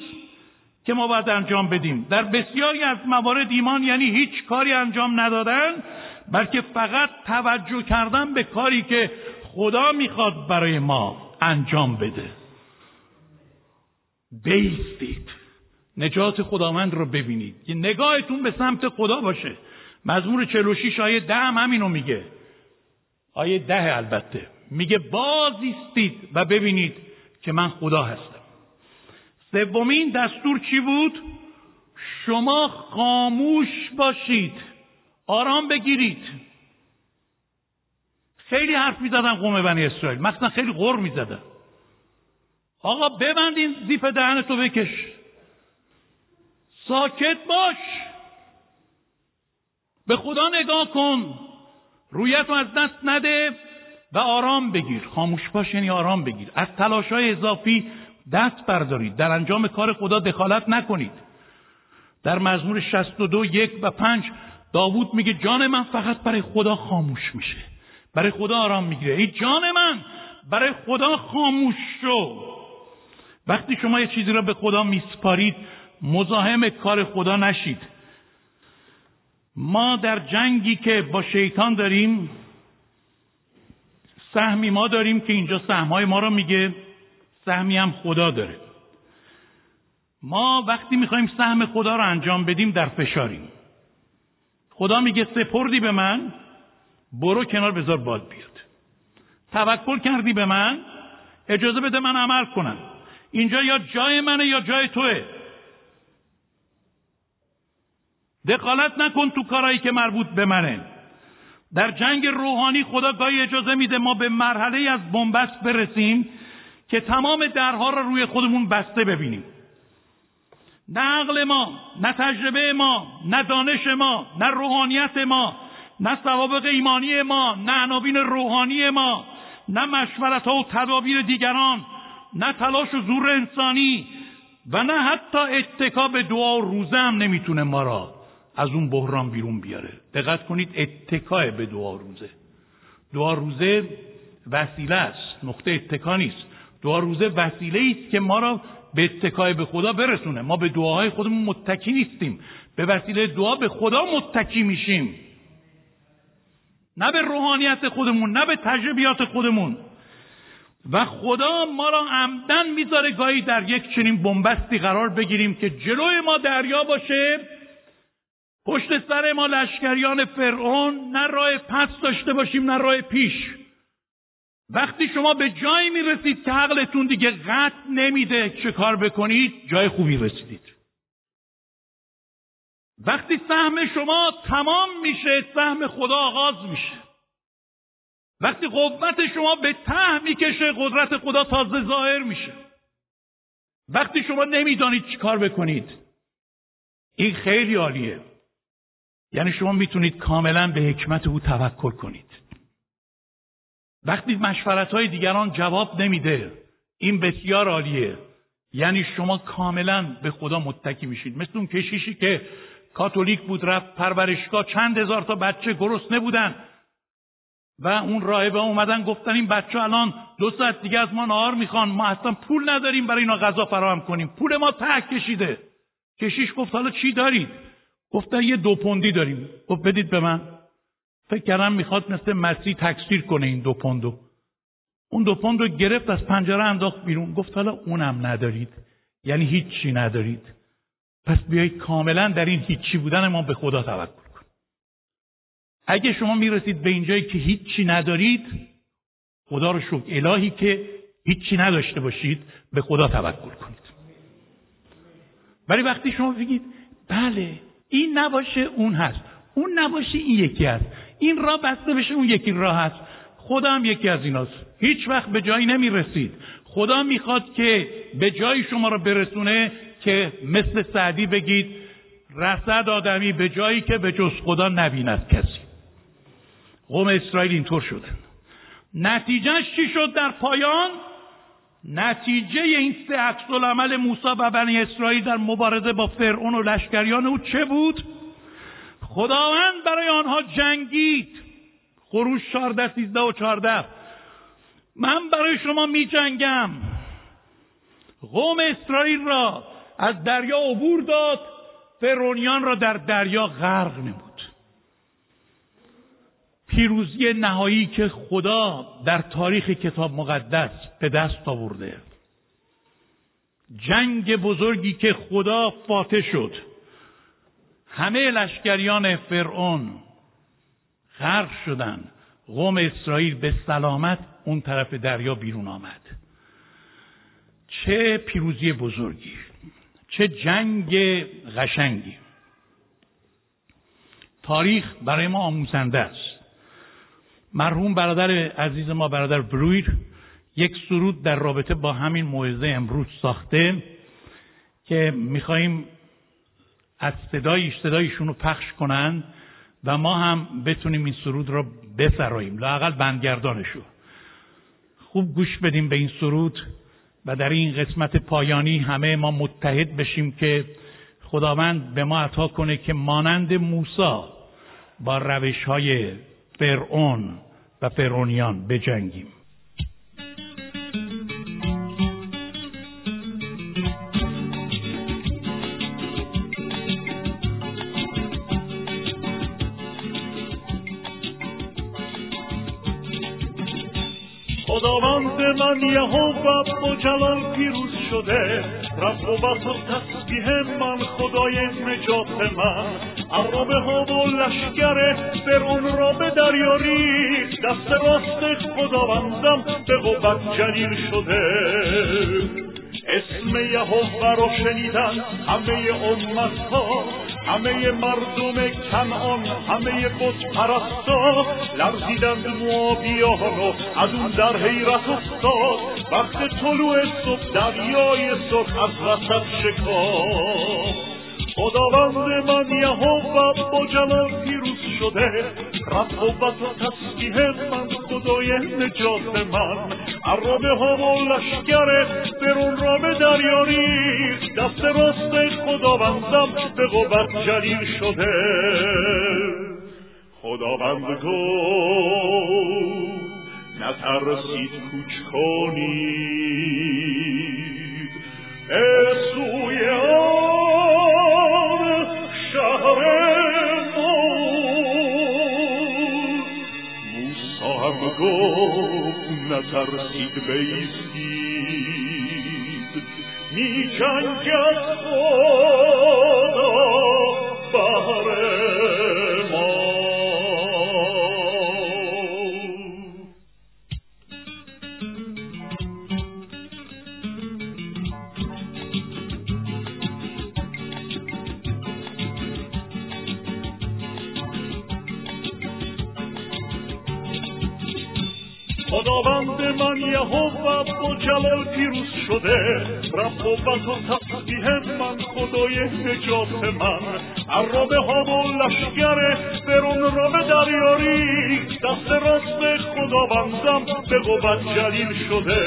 که ما باید انجام بدیم. در بسیاری از موارد ایمان یعنی هیچ کاری انجام ندادن، بلکه فقط توجه کردن به کاری که خدا میخواد برای ما انجام بده. بایستید، نجات خداوند رو ببینید، یه نگاهتون به سمت خدا باشه. مزمور 46 آیه 10 هم همینو میگه. آیه 10 البته میگه باز ایستید و ببینید که من خدا هستم. سومین دستور چی بود؟ شما خاموش باشید، آرام بگیرید. خیلی حرف میزدن قوم بنی اسرائیل، مثلا خیلی غر میزدن. آقا ببندین زیپ دهنتو، بکش، ساکت باش، به خدا نگاه کن، رویتو از دست نده و آرام بگیر. خاموش باش یعنی آرام بگیر، از تلاش‌های اضافی دست بردارید، در انجام کار خدا دخالت نکنید. در مزمور 62 1 و 5 داوود میگه جان من فقط برای خدا خاموش میشه، برای خدا آرام میگیره. ای جان من برای خدا خاموش شو. وقتی شما یه چیزی را به خدا میسپارید مزاحم کار خدا نشید. ما در جنگی که با شیطان داریم سهمی ما داریم که اینجا سهمهای ما را میگه، سهمی هم خدا داره. ما وقتی میخوایم سهم خدا رو انجام بدیم در فشاریم. خدا میگه سپردی به من، برو کنار، بذار باد بیاد. توکل کردی به من، اجازه بده من عمل کنم. اینجا یا جای منه یا جای توه. دخالت نکن تو کارهایی که مربوط به منه. در جنگ روحانی خدا گاهی اجازه میده ما به مرحله از بنبست برسیم که تمام درها را روی خودمون بسته ببینیم. نه عقل ما، نه تجربه ما، نه دانش ما، نه روحانیت ما، نه سوابق ایمانی ما، نه عناوین روحانی ما، نه مشورت‌ها و تدابیر دیگران، نه تلاش و زور انسانی و نه حتی اتکا به دعا و روزه هم نمیتونه ما را از اون بحران بیرون بیاره. دقت کنید، اتکا به دعا و روزه. دعا و روزه وسیله است، نقطه اتکا نیست. دعا روزه وسیله‌ای است که ما را به اتکای به خدا برسونه. ما به دعاهای خودمون متکی نیستیم، به وسیله دعا به خدا متکی میشیم، نه به روحانیت خودمون، نه به تجربیات خودمون. و خدا ما را عمدن میذاره گاهی در یک چنین بنبستی قرار بگیریم که جلوی ما دریا باشه، پشت سر ما لشکریان فرعون، نه راه پس داشته باشیم نه راه پیش. وقتی شما به جایی میرسید که عقلتون دیگه قطع نمیده چه کار بکنید، جای خوبی رسیدید. وقتی سهم شما تمام میشه، سهم خدا آغاز میشه. وقتی قوت شما به ته میکشه، قدرت خدا تازه ظاهر میشه. وقتی شما نمیدانید چه کار بکنید، این خیلی عالیه. یعنی شما میتونید کاملا به حکمت او توکل کنید. وقتی مشورت‌های دیگران جواب نمیده، این بسیار عالیه. یعنی شما کاملا به خدا متکی میشید. مثل اون کشیشی که کاتولیک بود، رفت پرورشگاه، چند هزار تا بچه گرسنه بودن و اون راهبه اومدن گفتن این بچه الان 2 ساعت دیگه از ما نهار میخوان، ما اصلا پول نداریم برای اینا غذا فراهم کنیم، پول ما ته کشیده. کشیش گفت حالا چی دارید؟ گفتن یه 2 پوندی داریم. گفت بدید به من. فکر کردم میخواد مثل مسیح تکثیر کنه این 2 پوندو. اون 2 پوند رو گرفت، از پنجره انداخت بیرون. گفت حالا اونم ندارید، یعنی هیچی ندارید، پس بیایید کاملا در این هیچی بودن ما به خدا توکل کن. اگه شما میرسید به اینجایی که هیچی ندارید، خدا رو شکر الهی که هیچی نداشته باشید، به خدا توکل کنید. ولی وقتی شما بگید بله این نباشه اون هست، اون نباشه این یکی هست، این راه بسته بشه اون یکی راه هست، خدا هم یکی از ایناست، هیچ وقت به جایی نمی رسید. خدا میخواد که به جایی شما را برسونه که مثل سعدی بگید رسد آدمی به جایی که به جز خدا نبیند کسی. قوم اسرائیل اینطور شدن. نتیجه چی شد در پایان؟ نتیجه این سه عکس‌العمل موسی و بنی اسرائیل در مبارزه با فرعون و لشکریان او چه بود؟ خداوند برای آنها جنگید. خروج 14:13 و 14. من برای شما می جنگم. قوم اسرائیل را از دریا عبور داد، فرعونیان را در دریا غرق نمود. پیروزی نهایی که خدا در تاریخ کتاب مقدس به دست آورده، جنگ بزرگی که خدا فاتح شد، همه لشکریان فرعون غرق شدند، قوم اسرائیل به سلامت اون طرف دریا بیرون آمد. چه پیروزی بزرگی، چه جنگ قشنگی. تاریخ برای ما آموزنده است. مرحوم برادر عزیز ما، برادر برویر، یک سرود در رابطه با همین موعظه امروز ساخته که میخواییم از صدایشون رو پخش کنن و ما هم بتونیم این سرود را بسراییم، لااقل بندگردانشو. خوب گوش بدیم به این سرود و در این قسمت پایانی همه ما متحد بشیم که خداوند به ما عطا کنه که مانند موسی با روش‌های فرعون و فرعونیان بجنگیم. خداوند من یهوه با جلال پیروز شده، رب و بسط تسبیح من، خدای نجات من. عرابه ها و لشگر فرعون را به دریا ریخت، دست راست خداوندم به قوت جلیل شده. اسم یهوه را شنیدن همه امت ها، همه مردم کنعان، همه بت پرستا لرزیدند. موآبیان از اون در حیرت افتاد، وقت طلوع صبح دریای سرخ از وسط شکاف. خداوند من یهوه با جلال پیروز شده، رب و بسط تسبیح من، خدای نجات من. عرابه ها و لشگر فرعون را به دریا ریخت، دست راست خداوندم به قوت جلیل شده. خداوند گفت نترسید کوچ کنید به سوی آن شهر ما. موسی هم گفت نترسید بیستید، می جنگد خدا بهر ما. خداوند من یهوه با جلال پیروز شده، رب و بسط تسبیح من، خدای نجات من. عرابه ها و لشگر فرعون را به دریا ریخت، دست راست خداوندم به قوت جلیل شده.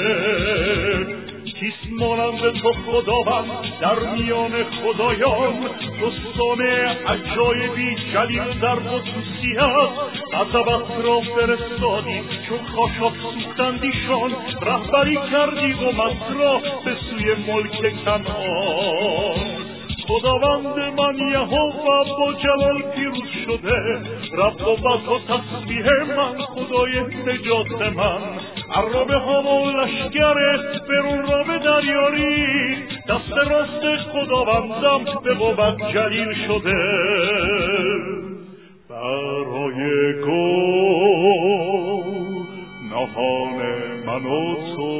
کیست مانند تو خداوند در میان خدایان؟ دستان عجایبی جلیل در قدوسی است. عذابت را فرستادی چون خاشاک سوختندیشان، رهبری کردی قومت را به سوی ملک کنعان. خداوند من یهوه با جلال پیروز شده، رب و بسط تسبیح من، خدای نجات من. عرابه ها و لشگر فرعون را به دریا ریخت، دست راست خداوندم به قوت جلیل شده. برای گناهان من و تو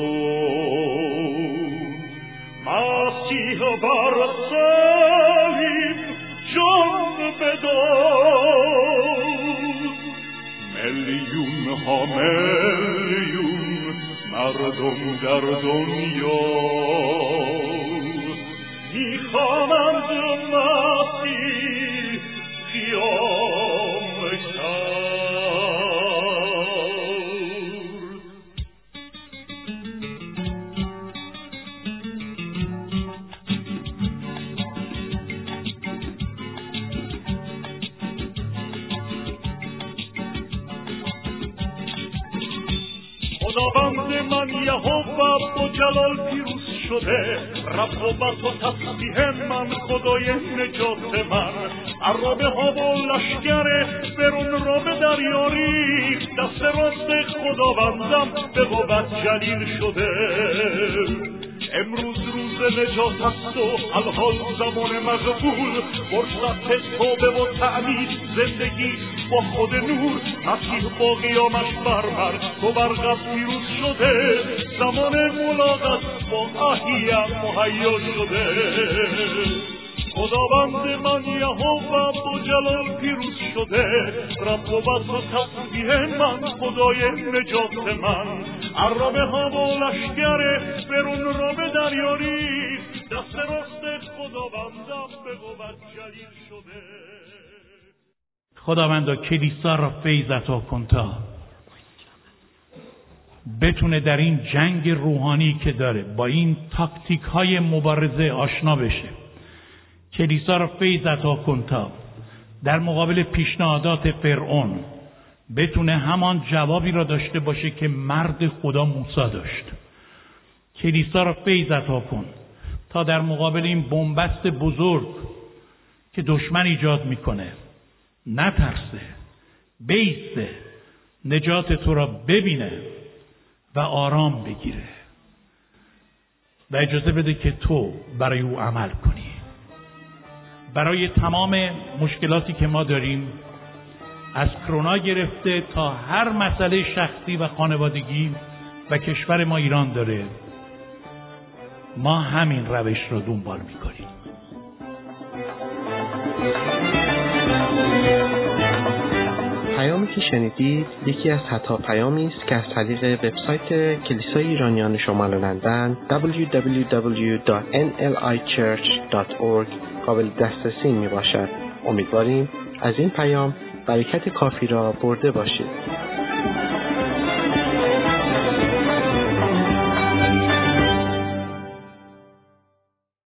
مسیح بر صلیب جان بداد. میلیون ها میلیون مردم در دنیا میخوانند مسیح قیام کرد. یهوه با جلال پیروز شده، رب و بر تو تسبیح من، خدای نجات من. عرابه ها با لشگر برون را به دریاری، دست راست خداوندم به بابت جلیل شده. امروز روز نجات است و الحال زمان مقبول، فرصت توبه و تعمید زندگی با خود نور. مسیح با قیامت بربر تو برغم پیروز شده، زمان ملاقات با احیا مهیا شده. خداوند من یهوه با جلال پیروز شده، رب و بر تو تسبیح من، خدای نجات من. عرابه ها با لشگر برون را به دریاری، دست راست خداوندم به قوت جلیل شده. خداوندا کلیسا را فیض عطا کن تا بتونه در این جنگ روحانی که داره با این تاکتیک های مبارزه آشنا بشه. کلیسا را فیض عطا کن تا در مقابل پیشنهادات فرعون بتونه همان جوابی را داشته باشه که مرد خدا موسی داشت. کلیسا را فیض عطا کن تا در مقابل این بنبست بزرگ که دشمن ایجاد میکنه نترسه، بیسته، نجات تو را ببینه و آرام بگیره و اجازه بده که تو برای او عمل کنی. برای تمام مشکلاتی که ما داریم، از کرونا گرفته تا هر مسئله شخصی و خانوادگی و کشور ما ایران داره، ما همین روش رو دنبال میکنیم. پیامی که شنیدید یکی از حتا پیامی است که از طریق وبسایت کلیسای ایرانیان شمال لندن www.nlichurch.org قابل دسترسی میباشد. امیدواریم از این پیام برکت کافی را برده باشید.